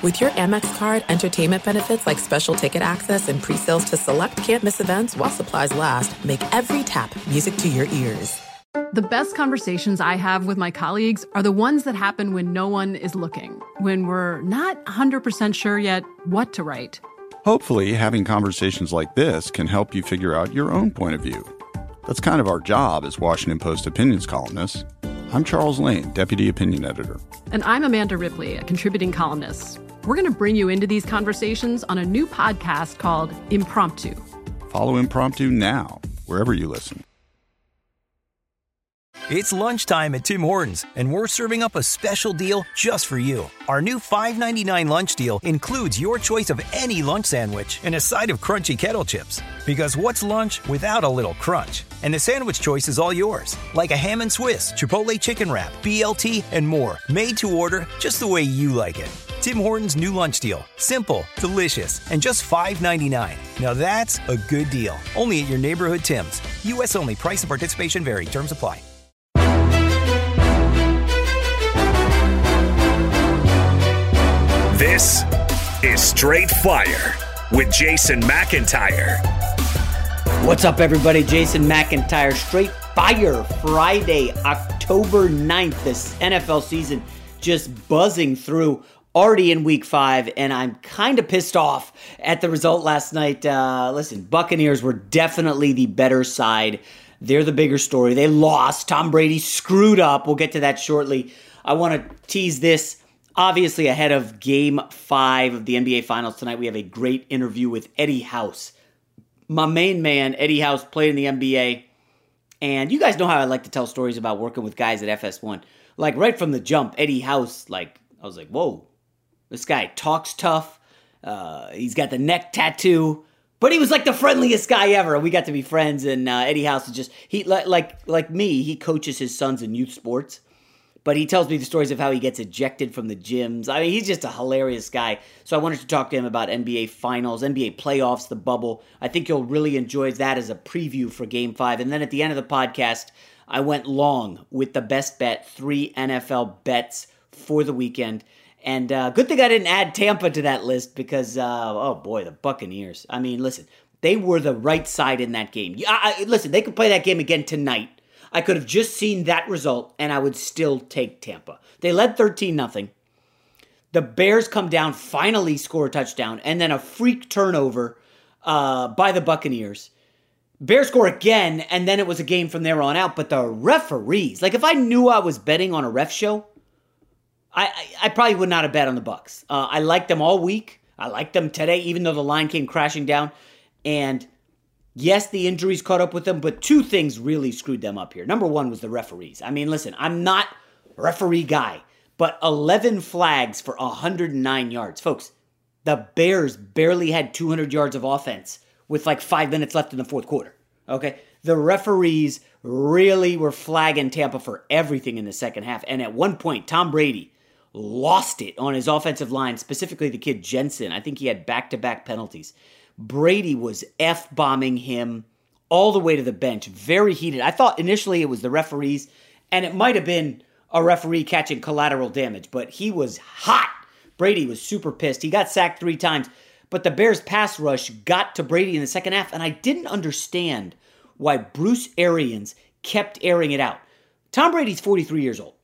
With your Amex card, entertainment benefits like special ticket access and pre-sales to select can't-miss events while supplies last, make every tap music to your ears. The best conversations I have with my colleagues are the ones that happen when no one is looking, when we're not 100% sure yet what to write. Hopefully, having conversations like this can help you figure out your own point of view. That's kind of our job as Washington Post opinions columnists. I'm Charles Lane, Deputy Opinion Editor. And I'm Amanda Ripley, a contributing columnist. We're going to bring you into these conversations on a new podcast called Impromptu. Follow Impromptu now, wherever you listen. It's lunchtime at Tim Hortons, and we're serving up a special deal just for you. Our new $5.99 lunch deal includes your choice of any lunch sandwich and a side of crunchy kettle chips. Because what's lunch without a little crunch? And the sandwich choice is all yours, like a ham and Swiss, Chipotle chicken wrap, BLT, and more, made to order just the way you like it. Tim Hortons' new lunch deal. Simple, delicious, and just $5.99. Now that's a good deal. Only at your neighborhood Tim's. U.S. only. Price and participation vary. Terms apply. This is Straight Fire with Jason McIntyre. What's up, everybody? Jason McIntyre. Straight Fire Friday, October 9th. This NFL season just buzzing through, already in week 5, and I'm kind of pissed off at the result last night. Listen, Buccaneers were definitely the better side. They're the bigger story. They lost. Tom Brady screwed up. We'll get to that shortly. I want to tease this. Obviously, ahead of Game 5 of the NBA Finals tonight, we have a great interview with Eddie House. My main man, Eddie House, played in the NBA. And you guys know how I like to tell stories about working with guys at FS1. Like, right from the jump, Eddie House, I was like, whoa, this guy talks tough. He's got the neck tattoo. But he was like the friendliest guy ever. We got to be friends, and Eddie House is just, he, like me, he coaches his sons in youth sports. But he tells me the stories of how he gets ejected from the gyms. I mean, he's just a hilarious guy. So I wanted to talk to him about NBA Finals, NBA playoffs, the bubble. I think you'll really enjoy that as a preview for Game 5. And then at the end of the podcast, I went long with the best bet, 3 NFL bets for the weekend. And good thing I didn't add Tampa to that list because, the Buccaneers. I mean, listen, they were the right side in that game. Listen, they could play that game again tonight. I could have just seen that result, and I would still take Tampa. They led 13-0. The Bears come down, finally score a touchdown, and then a freak turnover by the Buccaneers. Bears score again, and then it was a game from there on out. But the referees, if I knew I was betting on a ref show, I probably would not have bet on the Bucs. I liked them all week. I liked them today, even though the line came crashing down. And yes, the injuries caught up with them, but 2 things really screwed them up here. Number 1 was the referees. I mean, listen, I'm not a referee guy, but 11 flags for 109 yards. Folks, the Bears barely had 200 yards of offense with 5 minutes left in the fourth quarter, okay? The referees really were flagging Tampa for everything in the second half. And at one point, Tom Brady lost it on his offensive line, specifically the kid Jensen. I think he had back-to-back penalties. Brady was F-bombing him all the way to the bench. Very heated. I thought initially it was the referees, and it might have been a referee catching collateral damage, but he was hot. Brady was super pissed. He got sacked 3 times, but the Bears' pass rush got to Brady in the second half, and I didn't understand why Bruce Arians kept airing it out. Tom Brady's 43 years old.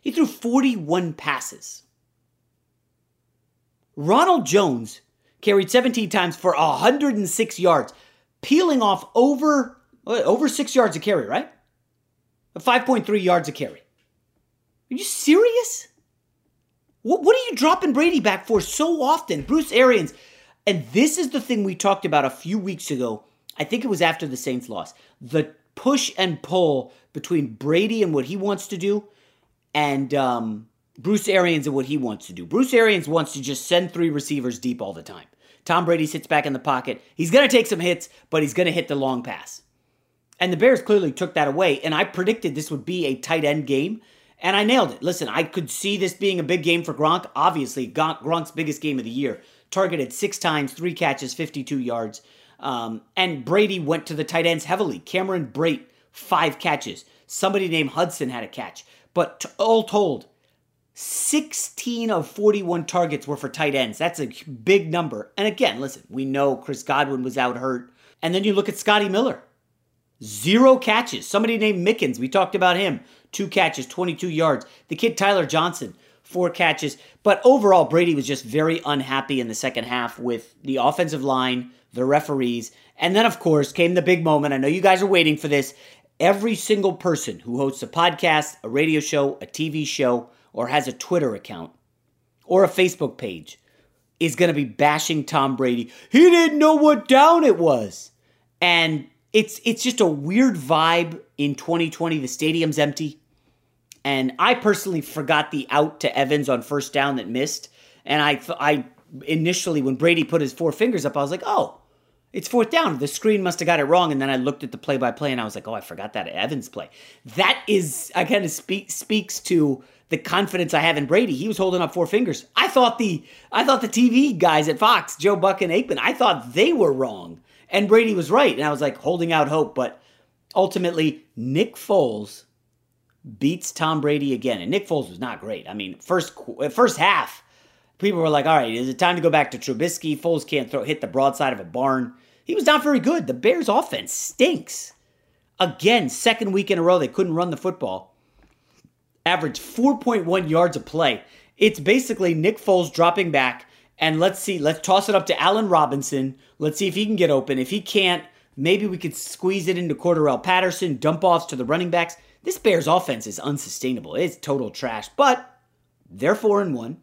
He threw 41 passes. Ronald Jones carried 17 times for 106 yards, peeling off over 6 yards a carry, right? 5.3 yards a carry. Are you serious? What are you dropping Brady back for so often? Bruce Arians. And this is the thing we talked about a few weeks ago. I think it was after the Saints loss. The push and pull between Brady and what he wants to do and Bruce Arians and what he wants to do. Bruce Arians wants to just send three receivers deep all the time. Tom Brady sits back in the pocket. He's going to take some hits, but he's going to hit the long pass. And the Bears clearly took that away, and I predicted this would be a tight end game, and I nailed it. Listen, I could see this being a big game for Gronk. Obviously, Gronk's biggest game of the year. Targeted 6 times, 3 catches, 52 yards. And Brady went to the tight ends heavily. Cameron Brate, 5 catches. Somebody named Hudson had a catch. But all told, 16 of 41 targets were for tight ends. That's a big number. And again, listen, we know Chris Godwin was out hurt. And then you look at Scotty Miller. 0 catches. Somebody named Mickens. We talked about him. 2 catches, 22 yards. The kid Tyler Johnson, 4 catches. But overall, Brady was just very unhappy in the second half with the offensive line, the referees. And then, of course, came the big moment. I know you guys are waiting for this. Every single person who hosts a podcast, a radio show, a TV show, or has a Twitter account, or a Facebook page, is going to be bashing Tom Brady. He didn't know what down it was. And It's just a weird vibe in 2020. The stadium's empty. And I personally forgot the out to Evans on first down that missed. And I initially, when Brady put his 4 fingers up, I was like, oh, it's 4th down. The screen must have got it wrong. And then I looked at the play-by-play and I was like, oh, I forgot that Evans play. That is, again, it speaks to the confidence I have in Brady. He was holding up 4 fingers. I thought the TV guys at Fox, Joe Buck and Aikman, I thought they were wrong. And Brady was right. And I was like holding out hope. But ultimately, Nick Foles beats Tom Brady again. And Nick Foles was not great. I mean, first half, people were like, all right, is it time to go back to Trubisky? Foles can't hit the broadside of a barn. He was not very good. The Bears offense stinks. Again, second week in a row, they couldn't run the football. Averaged 4.1 yards a play. It's basically Nick Foles dropping back. And let's toss it up to Allen Robinson. Let's see if he can get open. If he can't, maybe we could squeeze it into Cordarrelle Patterson, dump-offs to the running backs. This Bears offense is unsustainable. It's total trash, but they're 4-1.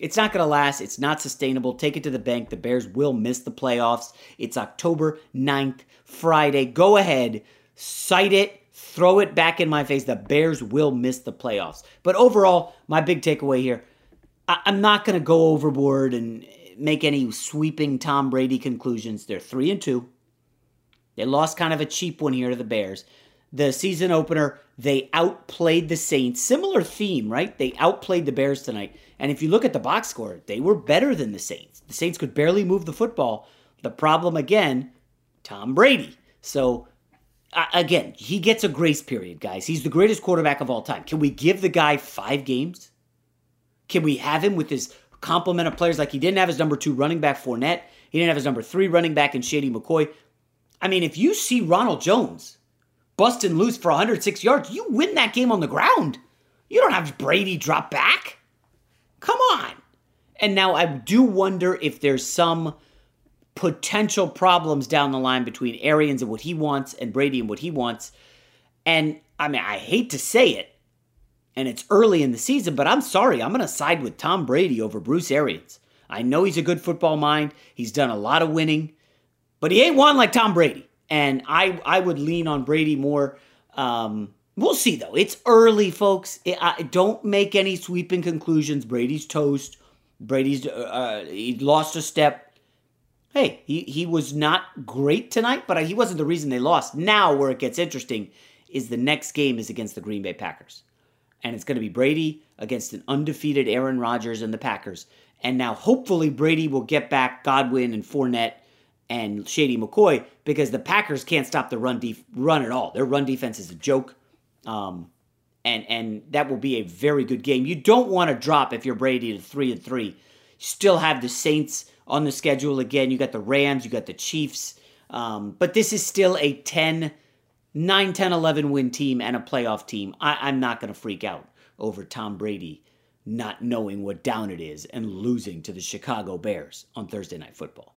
It's not going to last. It's not sustainable. Take it to the bank. The Bears will miss the playoffs. It's October 9th, Friday. Go ahead, cite it, throw it back in my face. The Bears will miss the playoffs. But overall, my big takeaway here, I'm not going to go overboard and make any sweeping Tom Brady conclusions. They're 3-2. They lost kind of a cheap one here to the Bears. The season opener, they outplayed the Saints. Similar theme, right? They outplayed the Bears tonight. And if you look at the box score, they were better than the Saints. The Saints could barely move the football. The problem, again, Tom Brady. So, again, he gets a grace period, guys. He's the greatest quarterback of all time. Can we give the guy 5 games? Can we have him with his complement of players? Like, he didn't have his number 2 running back, Fournette. He didn't have his number 3 running back in Shady McCoy. I mean, if you see Ronald Jones busting loose for 106 yards, you win that game on the ground. You don't have Brady drop back. Come on. And now I do wonder if there's some potential problems down the line between Arians and what he wants and Brady and what he wants. And, I mean, I hate to say it, and it's early in the season, but I'm sorry. I'm going to side with Tom Brady over Bruce Arians. I know he's a good football mind. He's done a lot of winning. But he ain't won like Tom Brady. And I would lean on Brady more. We'll see, though. It's early, folks. Don't make any sweeping conclusions. Brady's toast. Brady's he lost a step. Hey, he was not great tonight, but he wasn't the reason they lost. Now where it gets interesting is the next game is against the Green Bay Packers. And it's going to be Brady against an undefeated Aaron Rodgers and the Packers. And now hopefully Brady will get back Godwin and Fournette and Shady McCoy because the Packers can't stop the run at all. Their run defense is a joke. And that will be a very good game. You don't want to drop if you're Brady to 3-3. You still have the Saints on the schedule again. You got the Rams. You got the Chiefs. But this is still a 10 9, 10, 11 win team and a playoff team, I'm not going to freak out over Tom Brady not knowing what down it is and losing to the Chicago Bears on Thursday Night Football.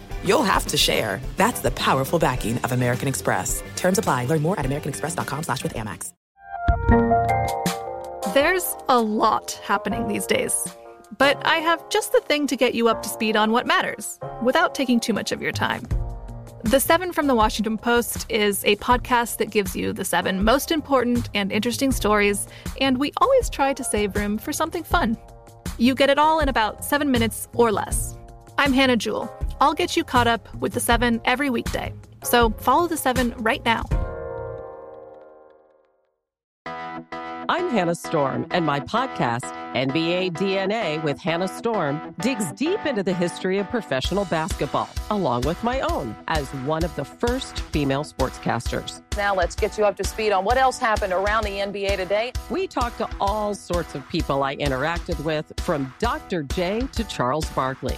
you'll have to share. That's the powerful backing of American Express. Terms apply. Learn more at americanexpress.com/withAmex. There's a lot happening these days, but I have just the thing to get you up to speed on what matters without taking too much of your time. The 7 from the Washington Post is a podcast that gives you the 7 most important and interesting stories, and we always try to save room for something fun. You get it all in about 7 minutes or less. I'm Hannah Jewell. I'll get you caught up with the 7 every weekday, so follow the 7 right now. I'm Hannah Storm, and my podcast, NBA DNA with Hannah Storm, digs deep into the history of professional basketball, along with my own as one of the first female sportscasters. Now let's get you up to speed on what else happened around the NBA today. We talked to all sorts of people I interacted with, from Dr. J to Charles Barkley,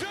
James.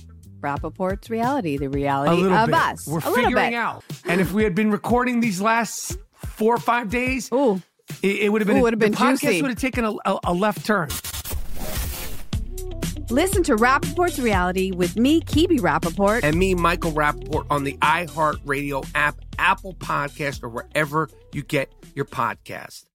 Rappaport's reality, the reality of bit. Us. We're a figuring out. And if we had been recording these last 4 or 5 days, it would have been, the podcast would have taken a left turn. Listen to Rappaport's Reality with me, Kibi Rappaport. And me, Michael Rappaport, on the iHeartRadio app, Apple Podcast, or wherever you get your podcast.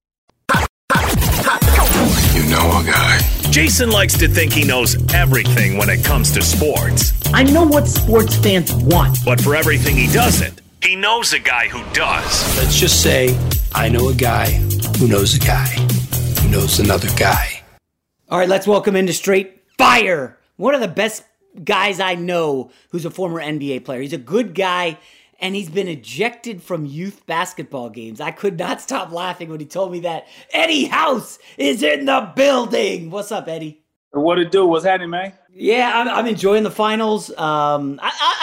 You know a guy. Jason likes to think he knows everything when it comes to sports. I know what sports fans want. But for everything he doesn't, he knows a guy who does. Let's just say, I know a guy who knows a guy who knows another guy. All right, let's welcome into Straight Fire, one of the best guys I know who's a former NBA player. He's a good guy, and he's been ejected from youth basketball games. I could not stop laughing when he told me that. Eddie House is in the building. What's up, Eddie? What it do? What's happening, man? Yeah, I'm enjoying the finals. I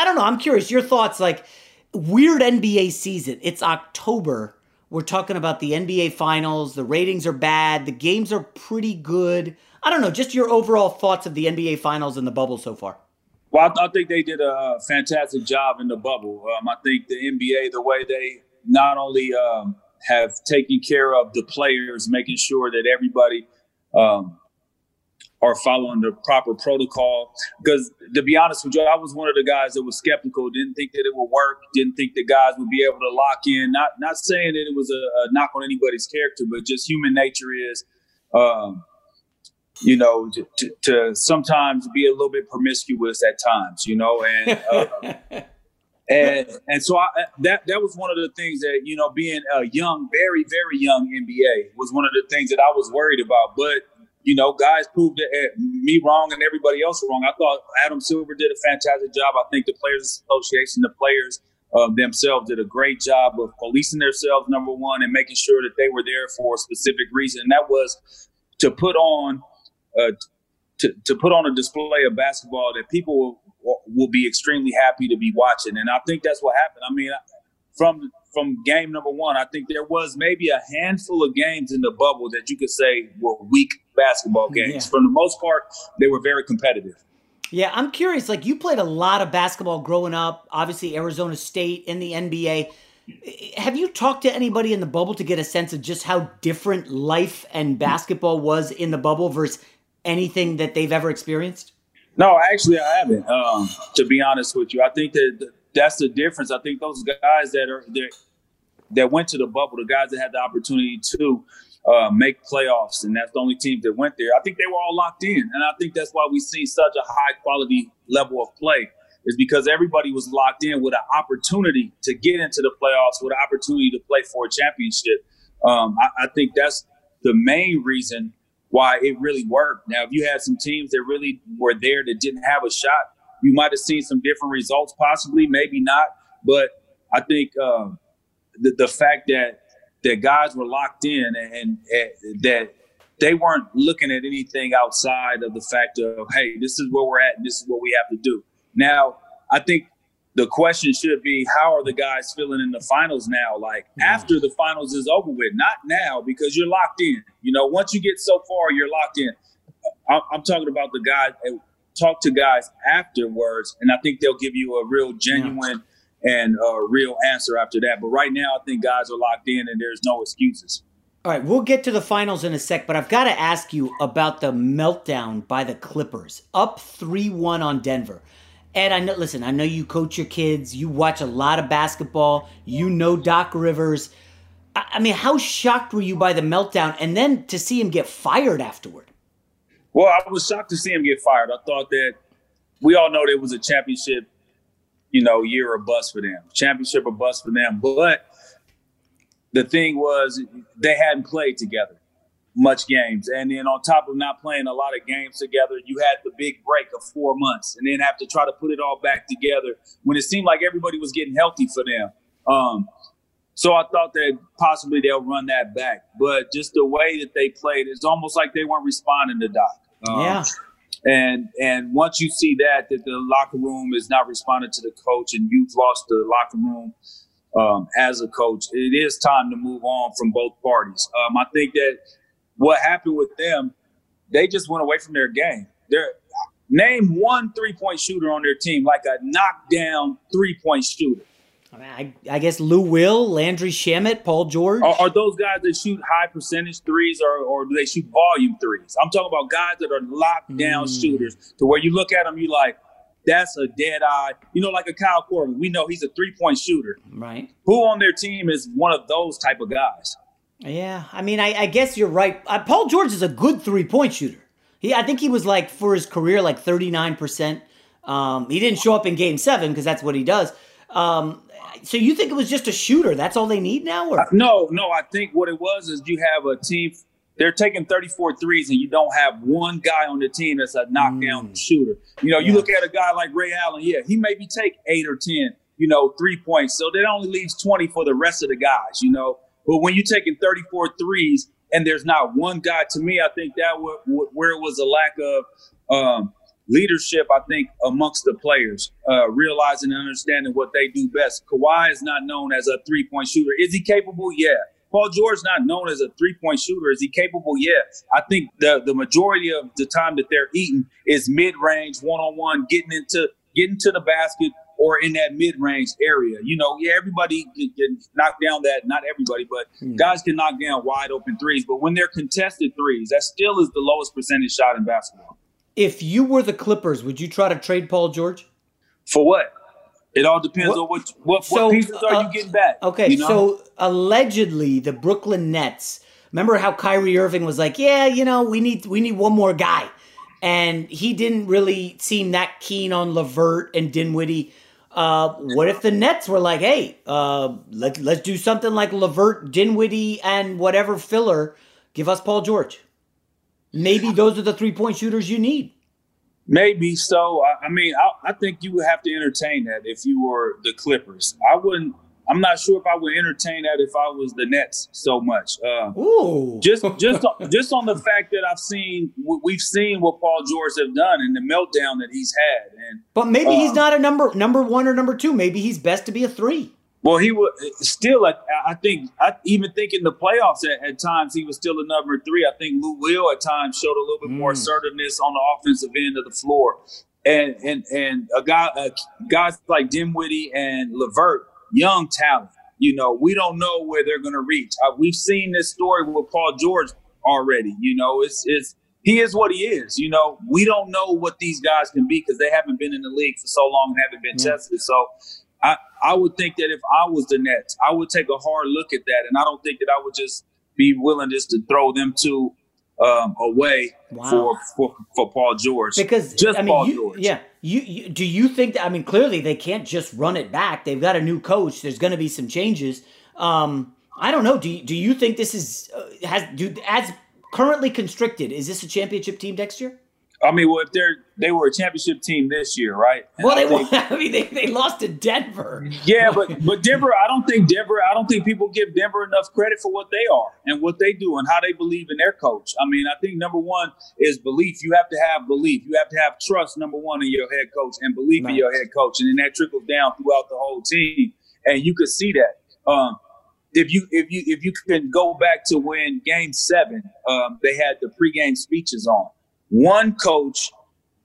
don't know. I'm curious. Your thoughts, like, Weird NBA season. It's October. We're talking about the NBA Finals. The ratings are bad. The games are pretty good. I don't know, just your overall thoughts of the NBA Finals and the bubble so far. Well, I think they did a fantastic job in the bubble. I think the NBA, the way they not only have taken care of the players, making sure that everybody are following the proper protocol. Because to be honest with you, I was one of the guys that was skeptical, didn't think that it would work, didn't think the guys would be able to lock in. Not saying that it was a knock on anybody's character, but just human nature is, you know, to sometimes be a little bit promiscuous at times, you know, and and so that was one of the things that, you know, being a young, very, very young NBA was one of the things that I was worried about. But, you know, guys proved me wrong and everybody else wrong. I thought Adam Silver did a fantastic job. I think the Players Association, the players themselves did a great job of policing themselves, number one, and making sure that they were there for a specific reason. And that was to put on a display of basketball that people will be extremely happy to be watching. And I think that's what happened. I mean, from game number one, I think there was maybe a handful of games in the bubble that you could say were weak basketball games. Yeah. For the most part, they were very competitive. Yeah, I'm curious, like you played a lot of basketball growing up, obviously Arizona State in the NBA. Have you talked to anybody in the bubble to get a sense of just how different life and basketball was in the bubble versus anything that they've ever experienced? No, actually, I haven't, to be honest with you. I think that that's the difference. I think those guys that went to the bubble, the guys that had the opportunity to make playoffs, and that's the only team that went there, I think they were all locked in. And I think that's why we see such a high-quality level of play, is because everybody was locked in with an opportunity to get into the playoffs, with an opportunity to play for a championship. I think that's the main reason why it really worked. Now, if you had some teams that really were there that didn't have a shot, you might have seen some different results possibly, maybe not. But I think the fact that guys were locked in and that they weren't looking at anything outside of the fact of, hey, this is where we're at and this is what we have to do. Now, I think the question should be, how are the guys feeling in the finals now? Like after the finals is over with, not now, because you're locked in. You know, once you get so far, you're locked in. I'm talking about the guys. Talk to guys afterwards, and I think they'll give you a real genuine and real answer after that. But right now, I think guys are locked in, and there's no excuses. All right, we'll get to the finals in a sec, but I've got to ask you about the meltdown by the Clippers, up 3-1 on Denver. Ed, I know you coach your kids. You watch a lot of basketball. You know Doc Rivers. I mean, how shocked were you by the meltdown and then to see him get fired afterward? Well, I was shocked to see him get fired. I thought that we all know there was a championship, you know, year or bust for them. Championship or bust for them. But the thing was they hadn't played together much games. And then on top of not playing a lot of games together, you had the big break of 4 months and then have to try to put it all back together when it seemed like everybody was getting healthy for them. So I thought that possibly they'll run that back. But just the way that they played, it's almost like they weren't responding to Doc. And once you see that the locker room is not responding to the coach and you've lost the locker room as a coach, it is time to move on from both parties. I think that what happened with them, they just went away from their game. Name one three-point shooter on their team, like a knockdown three-point shooter. I mean, I guess Lou Will, Landry Shamet, Paul George. Are those guys that shoot high percentage threes or do they shoot volume threes? I'm talking about guys that are locked down shooters to where you look at them, you like, that's a dead eye. You know, like a Kyle Korver. We know he's a three-point shooter. Right. Who on their team is one of those type of guys? Yeah, I mean, I guess you're right. Paul George is a good three-point shooter. I think he was like, for his career, like 39%. He didn't show up in Game 7 because that's what he does. So you think it was just a shooter? That's all they need now? Or? No. I think what it was is you have a team. They're taking 34 threes and you don't have one guy on the team that's a knockdown shooter. You know, you look at a guy like Ray Allen. Yeah, he maybe take 8 or 10, you know, 3 points. So that only leaves 20 for the rest of the guys, you know. But when you're taking 34 threes and there's not one guy, to me, I think that where it was a lack of leadership, I think, amongst the players, realizing and understanding what they do best. Kawhi is not known as a three-point shooter. Is he capable? Yeah. Paul George is not known as a three-point shooter. Is he capable? Yeah. I think the majority of the time that they're eating is mid-range, one-on-one, getting to the basket or in that mid-range area. You know, yeah, everybody can knock down that. Not everybody, but guys can knock down wide-open threes. But when they're contested threes, that still is the lowest percentage shot in basketball. If you were the Clippers, would you try to trade Paul George? For what? It all depends on what pieces are you getting back. Okay, you know? So allegedly the Brooklyn Nets, remember how Kyrie Irving was like, yeah, you know, we need one more guy. And he didn't really seem that keen on LeVert and Dinwiddie. What if the Nets were like, hey, let's do something like LeVert, Dinwiddie, and whatever filler. Give us Paul George. Maybe those are the three-point shooters you need. Maybe so. I mean, I think you would have to entertain that if you were the Clippers. I wouldn't. I'm not sure if I would entertain that if I was the Nets so much. Just on the fact that we've seen what Paul George have done and the meltdown that he's had. But maybe he's not a number one or number two. Maybe he's best to be a three. Well, he was still, I think in the playoffs at times, he was still a number three. I think Lou Will at times showed a little bit more assertiveness on the offensive end of the floor. And guys like Dinwiddie and LeVert, young talent, you know, we don't know where they're going to reach. We've seen this story with Paul George already. You know, he is what he is. You know, we don't know what these guys can be because they haven't been in the league for so long and haven't been tested. So I would think that if I was the Nets, I would take a hard look at that. And I don't think that I would just be willing just to throw them two away for Paul George. Because just Paul George. Yeah. You do you think that, I mean, clearly they can't just run it back. They've got a new coach. There's going to be some changes. I don't know. Do you think this is as currently constricted? Is this a championship team next year? I mean, well, if they were a championship team this year, right? And well, they lost to Denver. Yeah, but Denver, I don't think people give Denver enough credit for what they are and what they do and how they believe in their coach. I mean, I think number one is belief. You have to have belief. You have to have trust, number one, in your head coach and belief in your head coach. And then that trickles down throughout the whole team. And you could see that. If you can go back to when Game 7, they had the pregame speeches on. One coach,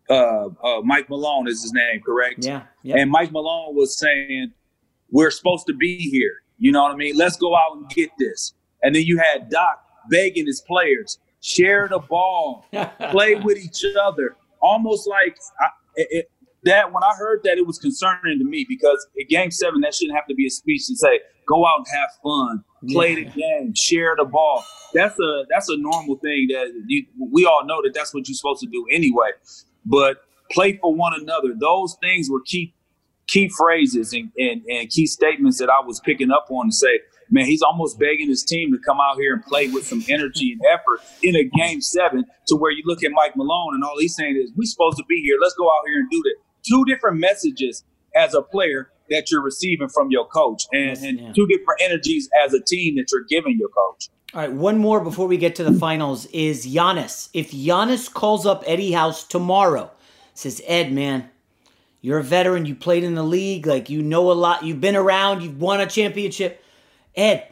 Mike Malone is his name, correct? Yeah. Yep. And Mike Malone was saying, we're supposed to be here. You know what I mean? Let's go out and get this. And then you had Doc begging his players, share the ball, play with each other. Almost like when I heard that, it was concerning to me because in Game 7, that shouldn't have to be a speech to say, go out and have fun, play the game, share the ball. That's a normal thing that we all know that that's what you're supposed to do anyway. But play for one another. Those things were key phrases and key statements that I was picking up on to say, man, he's almost begging his team to come out here and play with some energy and effort in a Game 7 to where you look at Mike Malone and all he's saying is, we're supposed to be here. Let's go out here and do that. Two different messages as a player that you're receiving from your coach and two different energies as a team that you're giving your coach. All right, one more before we get to the finals is Giannis. If Giannis calls up Eddie House tomorrow, says, Ed, man, you're a veteran. You played in the league. Like, you know a lot. You've been around. You've won a championship. Ed,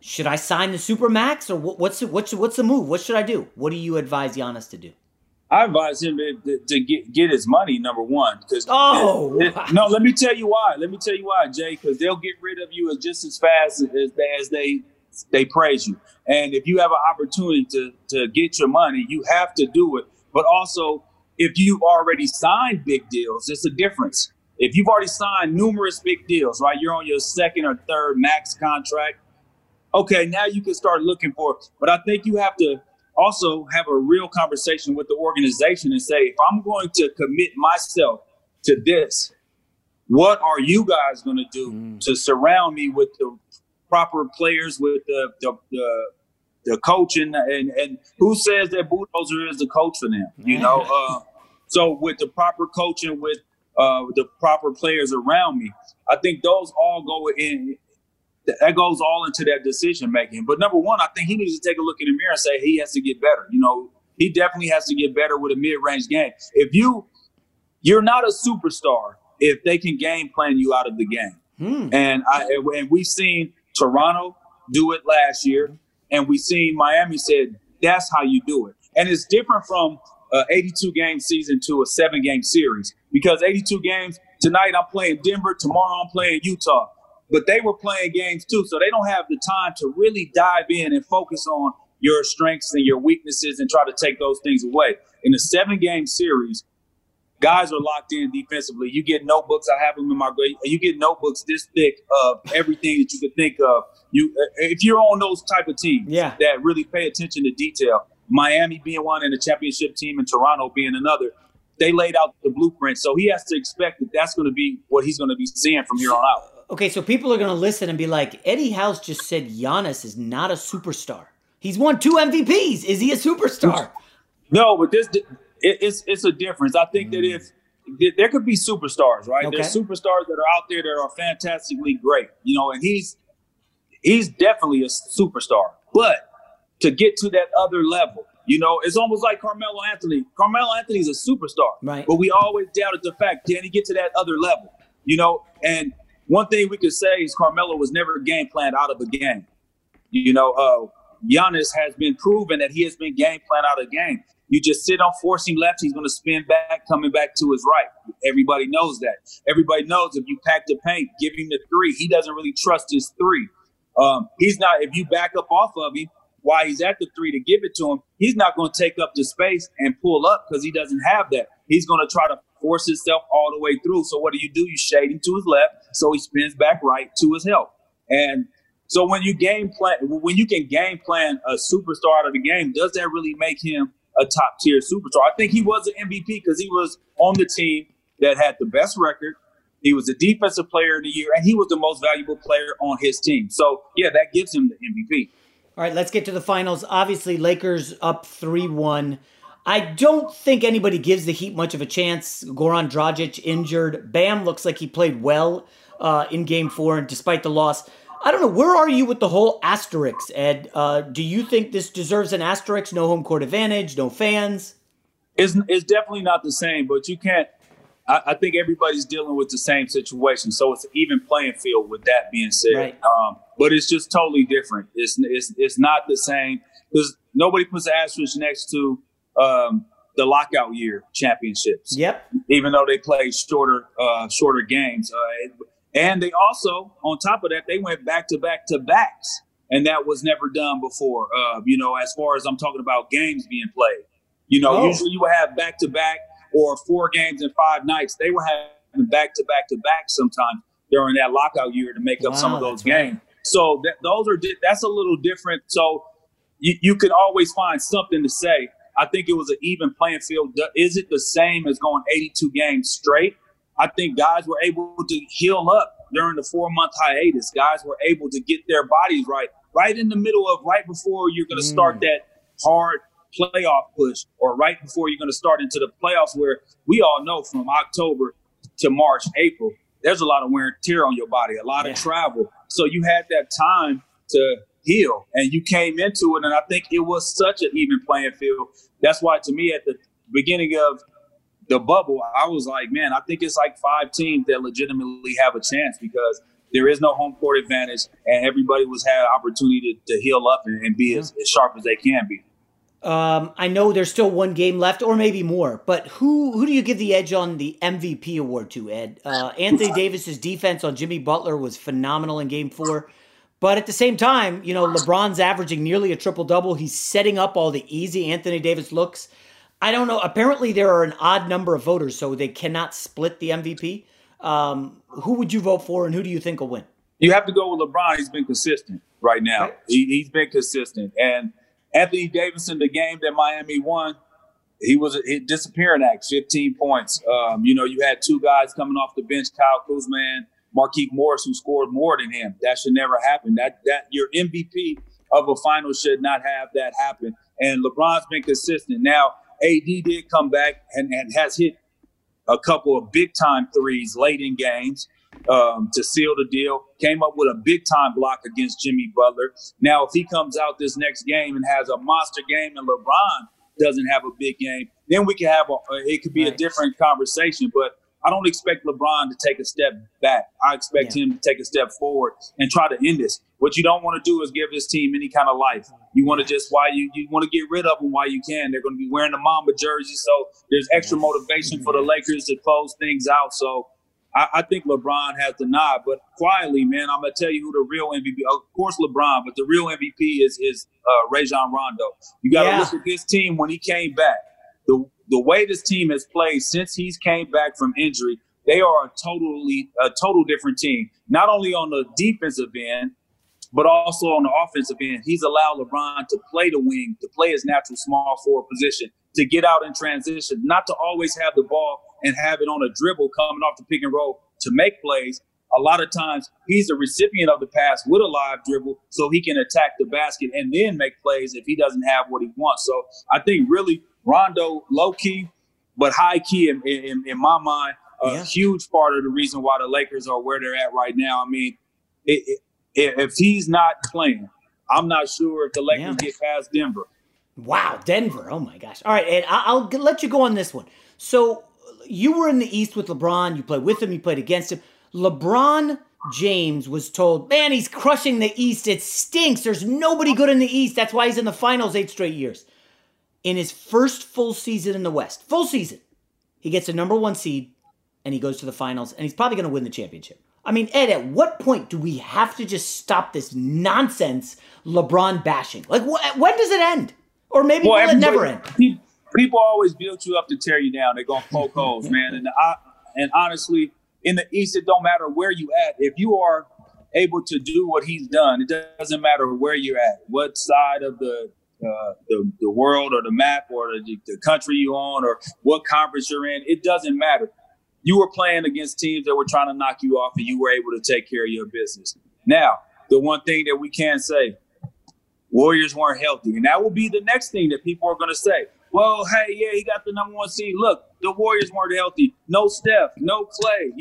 should I sign the Supermax or what's the move? What should I do? What do you advise Giannis to do? I advise him to get his money, number one. No, let me tell you why. Let me tell you why, Jay, because they'll get rid of you just as fast as they praise you. And if you have an opportunity to get your money, you have to do it. But also, if you've already signed big deals, it's a difference. If you've already signed numerous big deals, right, you're on your second or third max contract, okay, now you can start looking for it. But I think you have to also have a real conversation with the organization and say, if I'm going to commit myself to this, what are you guys going to do to surround me with the proper players, with the coach, and who says that Bulldozer is the coach for them? You know, so with the proper coaching, with the proper players around me, I think those all go in. That goes all into that decision making. But number one, I think he needs to take a look in the mirror and say he has to get better. You know, He definitely has to get better with a mid-range game. If you're not a superstar if they can game plan you out of the game. And we've seen Toronto do it last year, and we've seen Miami said, that's how you do it. And it's different from an 82-game season to a 7-game series because 82 games, tonight I'm playing Denver, tomorrow I'm playing Utah. But they were playing games too, so they don't have the time to really dive in and focus on your strengths and your weaknesses and try to take those things away. In a 7-game series, guys are locked in defensively. You get notebooks. I have them in my grade. You get notebooks this thick of everything that you could think of. If you're on those type of teams that really pay attention to detail, Miami being one and a championship team and Toronto being another, they laid out the blueprint. So he has to expect that that's going to be what he's going to be seeing from here on out. Okay, so people are going to listen and be like, Eddie House just said Giannis is not a superstar. He's won 2 MVPs. Is he a superstar? No, but it's a difference. I think that if there could be superstars, right? Okay. There's superstars that are out there that are fantastically great, and he's definitely a superstar. But to get to that other level, it's almost like Carmelo Anthony. Carmelo Anthony's a superstar, right? But we always doubted the fact, can he get to that other level? And one thing we could say is Carmelo was never game planned out of a game. Giannis has been proven that he has been game planned out of the game. You just sit on forcing left, he's going to spin back, coming back to his right. Everybody knows that. Everybody knows if you pack the paint, give him the three. He doesn't really trust his three. He's not, if you back up off of him while he's at the three to give it to him, he's not going to take up the space and pull up because he doesn't have that. He's going to try to force himself all the way through. So what do? You shade him to his left, so he spins back right to his help. And so when you can game plan a superstar out of the game, does that really make him a top tier superstar? I think he was an MVP because he was on the team that had the best record. He was the defensive player of the year, and he was the most valuable player on his team. So, yeah, that gives him the MVP. All right, let's get to the finals. Obviously, Lakers up 3-1. I don't think anybody gives the Heat much of a chance. Goran Dragic injured. Bam looks like he played well in Game 4, and despite the loss. I don't know. Where are you with the whole asterisk, Ed? Do you think this deserves an asterisk? No home court advantage, no fans? It's definitely not the same, but you can't. I think everybody's dealing with the same situation, so it's an even playing field with that being said. Right. But it's just totally different. It's not the same because nobody puts an asterisk next to the lockout year championships. Yep. Even though they play shorter games. And they also, on top of that, they went back-to-back-to-backs, and that was never done before, as far as I'm talking about games being played. Usually you would have back-to-back or 4 games and 5 nights. They were having back-to-back-to-back sometimes during that lockout year to make up some of those games. Right. So that's a little different. So you can always find something to say. I think it was an even playing field. Is it the same as going 82 games straight? I think guys were able to heal up during the 4-month hiatus. Guys were able to get their bodies right in the middle of right before you're going to start that hard playoff push or right before you're going to start into the playoffs where we all know from October to March, April, there's a lot of wear and tear on your body, a lot of travel. So you had that time to heal and you came into it. And I think it was such an even playing field. That's why to me at the beginning of the bubble, I was like, man, I think it's like 5 teams that legitimately have a chance because there is no home court advantage and everybody was had an opportunity to heal up and be as sharp as they can be. I know there's still 1 game left or maybe more, but who do you give the edge on the MVP award to, Ed? Anthony Davis's defense on Jimmy Butler was phenomenal in Game 4. But at the same time, LeBron's averaging nearly a triple-double. He's setting up all the easy Anthony Davis looks. I don't know. Apparently, there are an odd number of voters, so they cannot split the MVP. Who would you vote for, and who do you think will win? You have to go with LeBron. He's been consistent right now. Right. He's been consistent. And Anthony Davis in the game that Miami won, he was a disappearing act, 15 points. You had 2 guys coming off the bench, Kyle Kuzma and Marquise Morris, who scored more than him. That should never happen. That your MVP of a final should not have that happen. And LeBron's been consistent. Now, AD did come back and has hit a couple of big-time threes late in games to seal the deal. Came up with a big-time block against Jimmy Butler. Now, if he comes out this next game and has a monster game and LeBron doesn't have a big game, then we can have it could be right. a different conversation. But I don't expect LeBron to take a step back. I expect him to take a step forward and try to end this. What you don't want to do is give this team any kind of life. You want to just you want to get rid of them while you can. They're going to be wearing the Mamba jersey, so there's extra motivation for the Lakers to close things out. So I think LeBron has the nod, but quietly, man, I'm going to tell you who the real MVP. Of course, LeBron, but the real MVP is Rajon Rondo. You got to look at this team when he came back. The way this team has played since he's came back from injury, they are a total different team, not only on the defensive end, but also on the offensive end. He's allowed LeBron to play the wing, to play his natural small forward position, to get out in transition, not to always have the ball and have it on a dribble coming off the pick and roll to make plays. A lot of times he's the recipient of the pass with a live dribble so he can attack the basket and then make plays if he doesn't have what he wants. So I think really Rondo, low-key, but high-key in my mind, a huge part of the reason why the Lakers are where they're at right now. I mean, if he's not playing, I'm not sure if the Lakers get past Denver. Wow, Denver. Oh, my gosh. All right, Ed, I'll let you go on this one. So you were in the East with LeBron. You played with him. You played against him. LeBron James was told, man, he's crushing the East. It stinks. There's nobody good in the East. That's why he's in the finals 8 straight years. In his first full season in the West, he gets a number 1 seed and he goes to the finals and he's probably going to win the championship. I mean, Ed, at what point do we have to just stop this nonsense LeBron bashing? Like, when does it end? Or maybe will it never end? People always build you up to tear you down. They're going to poke holes, man. And honestly, in the East, it don't matter where you at. If you are able to do what he's done, it doesn't matter where you're at, what side of the world or the map or the country you own or what conference you're in, it doesn't matter. You were playing against teams that were trying to knock you off and you were able to take care of your business. Now, the one thing that we can say, Warriors weren't healthy. And that will be the next thing that people are going to say. Well, hey, yeah, he got the number 1 seed. Look, the Warriors weren't healthy. No Steph, no Clay,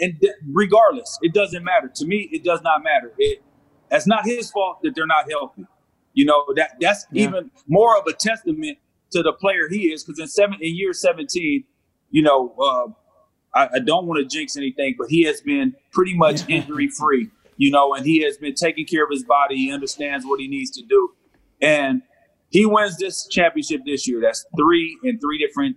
and regardless, it doesn't matter. To me, it does not matter. That's not his fault that they're not healthy. You know, that's even more of a testament to the player he is, because in year 17, I don't want to jinx anything, but he has been pretty much injury-free, and he has been taking care of his body. He understands what he needs to do. And he wins this championship this year. That's three different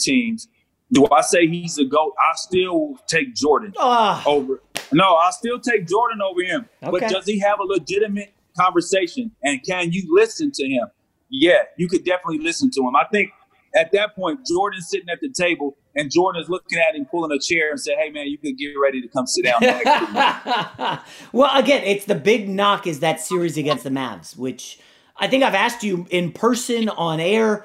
teams. Do I say he's the GOAT? I still take Jordan over. No, I still take Jordan over him. Okay. But does he have a legitimate conversation? And can you listen to him? Yeah, you could definitely listen to him. I think at that point, Jordan's sitting at the table and Jordan's looking at him, pulling a chair and say, hey, man, you could get ready to come sit down. Well, again, it's the big knock is that series against the Mavs, which I think I've asked you in person on air.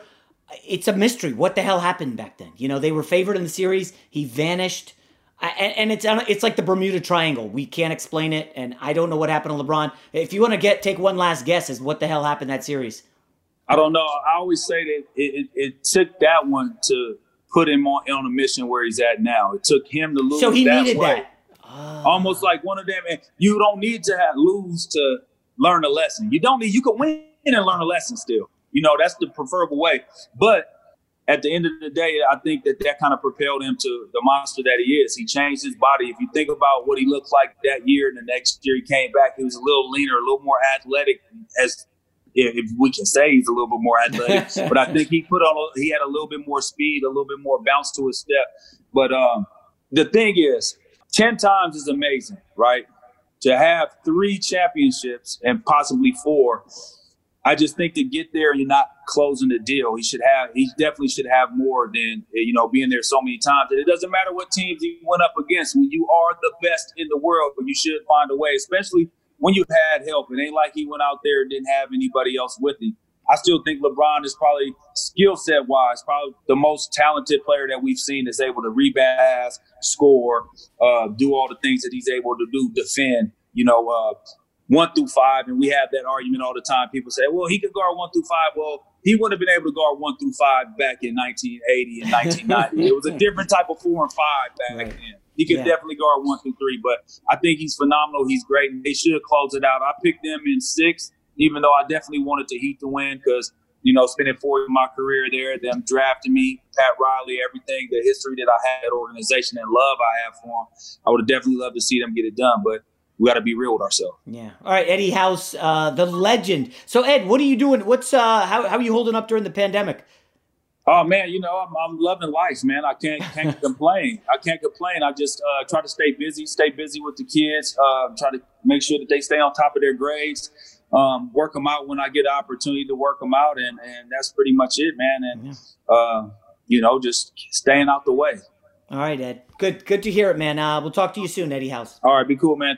It's a mystery. What the hell happened back then? They were favored in the series. He vanished. And it's like the Bermuda Triangle. We can't explain it, and I don't know what happened to LeBron. If you want to take one last guess, is what the hell happened that series? I don't know. I always say that it took that one to put him on a mission where he's at now. It took him to lose. So he needed that. Almost like one of them. And you don't need to lose to learn a lesson. You can win and learn a lesson still. That's the preferable way. But at the end of the day, I think that kind of propelled him to the monster that he is. He changed his body. If you think about what he looked like that year and the next year he came back, he was a little leaner, a little more athletic, as if we can say he's a little bit more athletic. But I think he had a little bit more speed, a little bit more bounce to his step. But the thing is, 10 times is amazing, right? To have 3 championships and possibly 4, I just think to get there and you're not closing the deal. He definitely should have more than, being there so many times. And it doesn't matter what teams he went up against. When you are the best in the world, you should find a way, especially when you had help. It ain't like he went out there and didn't have anybody else with him. I still think LeBron is probably skill set wise, probably the most talented player that we've seen that's able to rebound, score, do all the things that he's able to do, defend, 1 through 5, and we have that argument all the time. People say, well, he could guard 1 through 5. Well, he wouldn't have been able to guard 1 through 5 back in 1980 and 1990. It was a different type of 4 and 5 back then. He could definitely guard 1 through 3, but I think he's phenomenal. He's great, and they should close it out. I picked them in 6. even though I definitely wanted the Heat to win because, you know, spending 4 years of my career there, them drafting me, Pat Riley, everything, the history that I had, that organization and love I have for them, I would have definitely loved to see them get it done, but we got to be real with ourselves. Yeah. All right, Eddie House, the legend. So, Ed, what are you doing? What's how are you holding up during the pandemic? Oh, man, you know, I'm loving life, man. I can't complain. I can't complain. I just try to stay busy with the kids, try to make sure that they stay on top of their grades, work them out when I get an opportunity to work them out, and that's pretty much it, man. And, you know, just staying out the way. All right, Ed. Good to hear it, man. We'll talk to you soon, Eddie House. All right, be cool, man.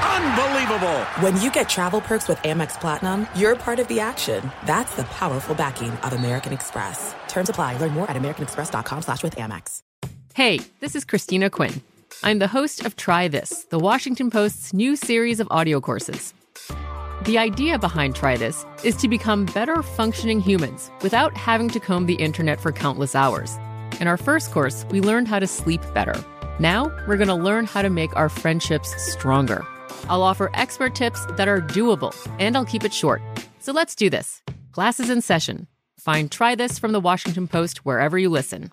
Unbelievable. When you get travel perks with Amex Platinum, you're part of the action. That's the powerful backing of American Express. Terms apply. Learn more at americanexpress.com/withAmex. Hey, this is Christina Quinn. I'm the host of Try This, the Washington Post's new series of audio courses. The idea behind Try This is to become better functioning humans without having to comb the internet for countless hours. In our first course, we learned how to sleep better. Now, we're going to learn how to make our friendships stronger. I'll offer expert tips that are doable, and I'll keep it short. So let's do this. Class is in session. Find Try This from the Washington Post wherever you listen.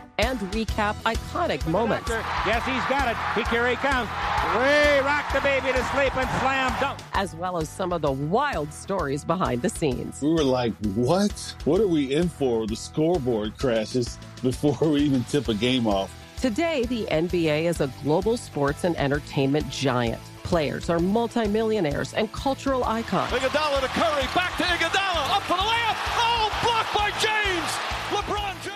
and recap iconic moments. Yes, he's got it. Here he comes. Ray rocked the baby to sleep and slam dunk. As well as some of the wild stories behind the scenes. We were like, what? What are we in for? The scoreboard crashes before we even tip a game off. Today, the NBA is a global sports and entertainment giant. Players are multimillionaires and cultural icons. Iguodala to Curry, back to Iguodala, up for the layup. Oh, blocked by James. LeBron James.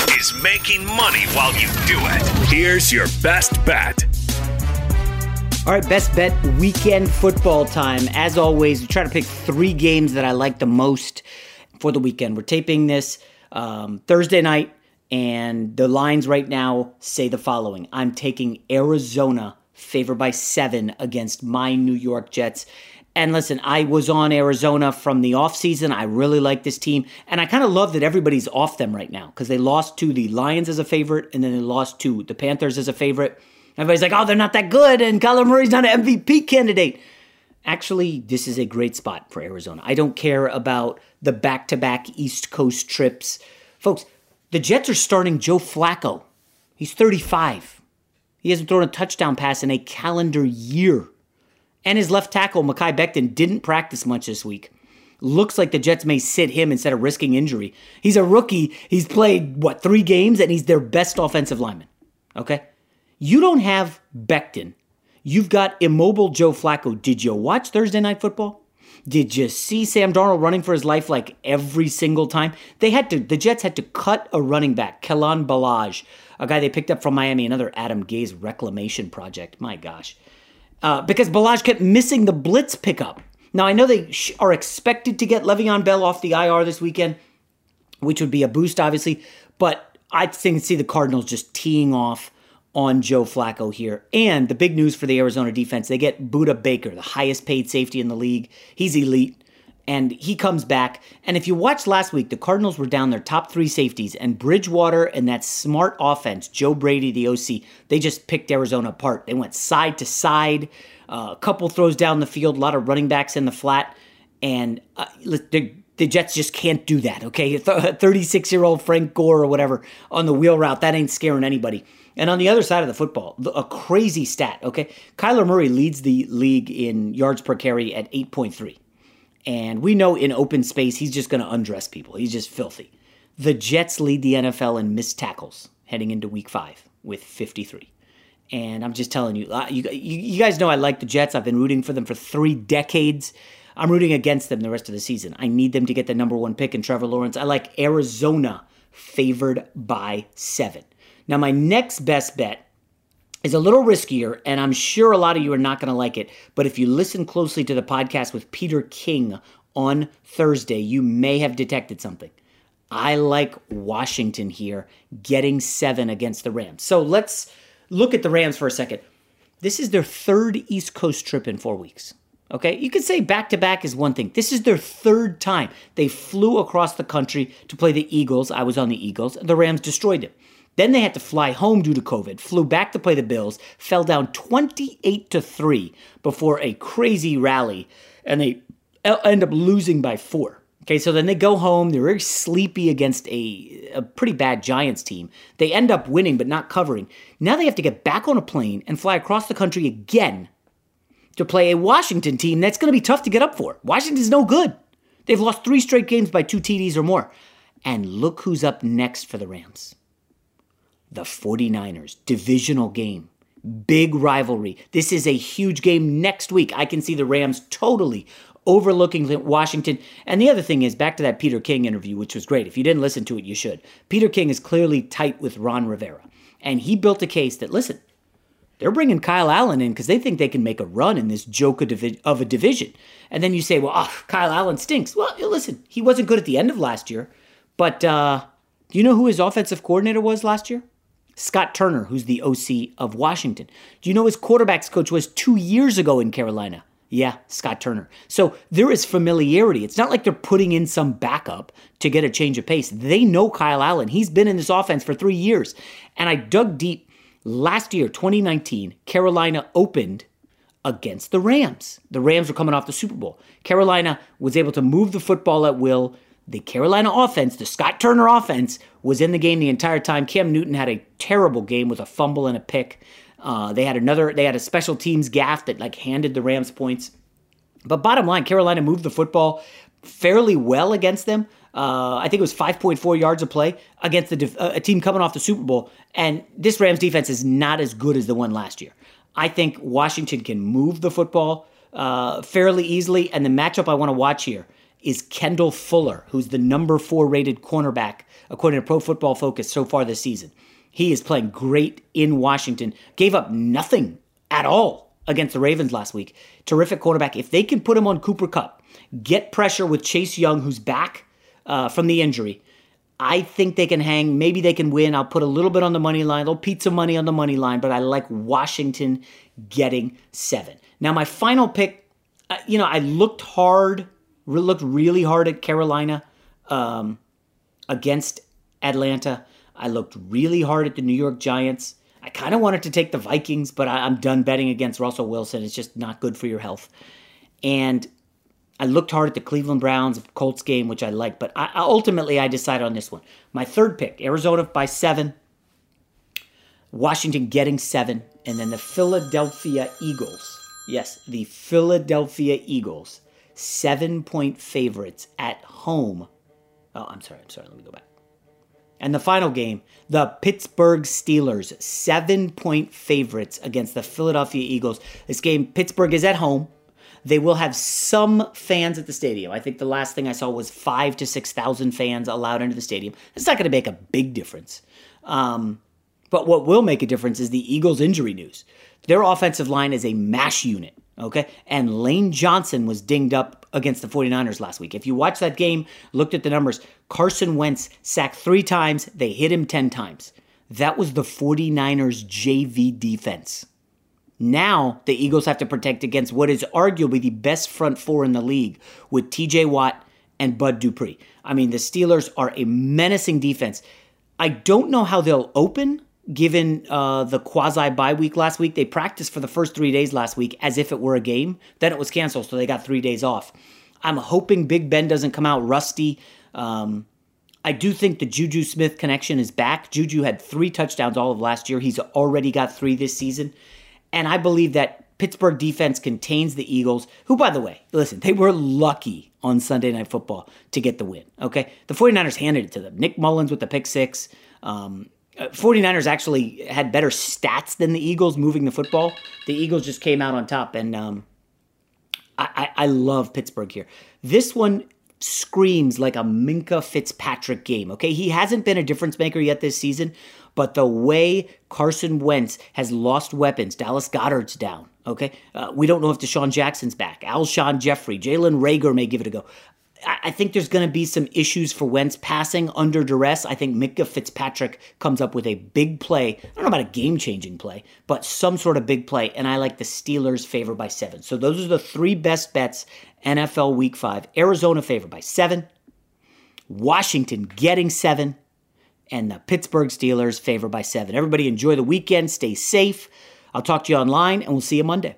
is making money while you do it. Here's your best bet. All right, best bet weekend football time. As always, we try to pick three games that I like the most for the weekend. We're taping this Thursday night, and the lines right now say the following. I'm taking Arizona favored by 7 against my New York Jets. And listen, I was on Arizona from the offseason. I really like this team. And I kind of love that everybody's off them right now because they lost to the Lions as a favorite and then they lost to the Panthers as a favorite. Everybody's like, oh, they're not that good and Kyler Murray's not an MVP candidate. Actually, this is a great spot for Arizona. I don't care about the back-to-back East Coast trips. Folks, the Jets are starting Joe Flacco. He's 35. He hasn't thrown a touchdown pass in a calendar year. And his left tackle, Mekhi Becton, didn't practice much this week. Looks like the Jets may sit him instead of risking injury. He's a rookie. He's played, 3 games, and he's their best offensive lineman. Okay? You don't have Becton. You've got immobile Joe Flacco. Did you watch Thursday Night Football? Did you see Sam Darnold running for his life like every single time? The Jets had to cut a running back, Kelan Ballage, a guy they picked up from Miami, another Adam Gase reclamation project. My gosh. Because Ballage kept missing the blitz pickup. Now, I know they are expected to get Le'Veon Bell off the IR this weekend, which would be a boost, obviously. But I think see the Cardinals just teeing off on Joe Flacco here. And the big news for the Arizona defense, they get Buda Baker, the highest paid safety in the league. He's elite. And he comes back. And if you watched last week, the Cardinals were down their top 3 safeties. And Bridgewater and that smart offense, Joe Brady, the OC, they just picked Arizona apart. They went side to side, a couple throws down the field, a lot of running backs in the flat. And the Jets just can't do that, okay? 36-year-old Frank Gore or whatever on the wheel route, that ain't scaring anybody. And on the other side of the football, a crazy stat, okay? Kyler Murray leads the league in yards per carry at 8.3. And we know in open space, he's just going to undress people. He's just filthy. The Jets lead the NFL in missed tackles heading into week 5 with 53. And I'm just telling you, you guys know I like the Jets. I've been rooting for them for 3 decades. I'm rooting against them the rest of the season. I need them to get the number 1 pick in Trevor Lawrence. I like Arizona favored by 7. Now, my next best bet is a little riskier, and I'm sure a lot of you are not going to like it, but if you listen closely to the podcast with Peter King on Thursday, you may have detected something. I like Washington here getting 7 against the Rams. So let's look at the Rams for a second. This is their 3rd East Coast trip in 4 weeks. Okay, you could say back-to-back is one thing. This is their 3rd time. They flew across the country to play the Eagles. I was on the Eagles. The Rams destroyed them. Then they had to fly home due to COVID, flew back to play the Bills, fell down 28-3 before a crazy rally, and they end up losing by 4. Okay, so then they go home. They're very sleepy against a pretty bad Giants team. They end up winning but not covering. Now they have to get back on a plane and fly across the country again to play a Washington team that's going to be tough to get up for. Washington's no good. They've lost 3 straight games by 2 TDs or more. And look who's up next for the Rams. The 49ers, divisional game, big rivalry. This is a huge game next week. I can see the Rams totally overlooking Washington. And the other thing is, back to that Peter King interview, which was great. If you didn't listen to it, you should. Peter King is clearly tight with Ron Rivera. And he built a case that, listen, they're bringing Kyle Allen in because they think they can make a run in this joke of a division. And then you say, Kyle Allen stinks. Well, listen, he wasn't good at the end of last year. But do you know who his offensive coordinator was last year? Scott Turner, who's the OC of Washington. Do you know his quarterback's coach was 2 years ago in Carolina? Yeah, Scott Turner. So there is familiarity. It's not like they're putting in some backup to get a change of pace. They know Kyle Allen. He's been in this offense for 3 years. And I dug deep. Last year, 2019, Carolina opened against the Rams. The Rams were coming off the Super Bowl. Carolina was able to move the football at will. The Carolina offense, the Scott Turner offense, was in the game the entire time. Cam Newton had a terrible game with a fumble and a pick. They had a special teams gaffe that handed the Rams points. But bottom line, Carolina moved the football fairly well against them. I think it was 5.4 yards a play against a team coming off the Super Bowl. And this Rams defense is not as good as the one last year. I think Washington can move the football fairly easily. And the matchup I want to watch here is Kendall Fuller, who's the number 4 rated cornerback, according to Pro Football Focus so far this season. He is playing great in Washington. Gave up nothing at all against the Ravens last week. Terrific quarterback. If they can put him on Cooper Kupp, get pressure with Chase Young, who's back from the injury, I think they can hang. Maybe they can win. I'll put a little bit on the money line, a little pizza money on the money line, but I like Washington getting 7. Now, my final pick, I looked really hard at Carolina against Atlanta. I looked really hard at the New York Giants. I kind of wanted to take the Vikings, but I'm done betting against Russell Wilson. It's just not good for your health. And I looked hard at the Cleveland Browns Colts game, which I like. But ultimately, I decided on this one. My third pick, Arizona by 7. Washington getting 7. And then the Philadelphia Eagles. Yes, the Philadelphia Eagles. 7-point favorites at home. Oh, I'm sorry. Let me go back. And the final game, the Pittsburgh Steelers, 7-point favorites against the Philadelphia Eagles. This game, Pittsburgh is at home. They will have some fans at the stadium. I think the last thing I saw was 5,000 to 6,000 fans allowed into the stadium. It's not going to make a big difference. But what will make a difference is the Eagles' injury news. Their offensive line is a mash unit, okay? And Lane Johnson was dinged up against the 49ers last week. If you watch that game, looked at the numbers, Carson Wentz sacked 3 times. They hit him 10 times. That was the 49ers JV defense. Now the Eagles have to protect against what is arguably the best front four in the league with TJ Watt and Bud Dupree. I mean, the Steelers are a menacing defense. I don't know how they'll open given the quasi-bye week last week. They practiced for the first 3 days last week as if it were a game. Then it was canceled, so they got 3 days off. I'm hoping Big Ben doesn't come out rusty. I do think the Juju Smith connection is back. Juju had 3 touchdowns all of last year. He's already got 3 this season. And I believe that Pittsburgh defense contains the Eagles, who, by the way, listen, they were lucky on Sunday Night Football to get the win, okay? The 49ers handed it to them. Nick Mullins with the pick 6. 49ers actually had better stats than the Eagles moving the football. The Eagles just came out on top, and I love Pittsburgh here. This one screams like a Minkah Fitzpatrick game, okay? He hasn't been a difference maker yet this season, but the way Carson Wentz has lost weapons, Dallas Goddard's down, okay? We don't know if Deshaun Jackson's back. Alshon Jeffrey, Jalen Reagor may give it a go. I think there's going to be some issues for Wentz passing under duress. I think Minkah Fitzpatrick comes up with a big play. I don't know about a game-changing play, but some sort of big play, and I like the Steelers favored by 7. So those are the 3 best bets NFL Week 5. Arizona favored by 7, Washington getting 7, and the Pittsburgh Steelers favored by 7. Everybody enjoy the weekend. Stay safe. I'll talk to you online, and we'll see you Monday.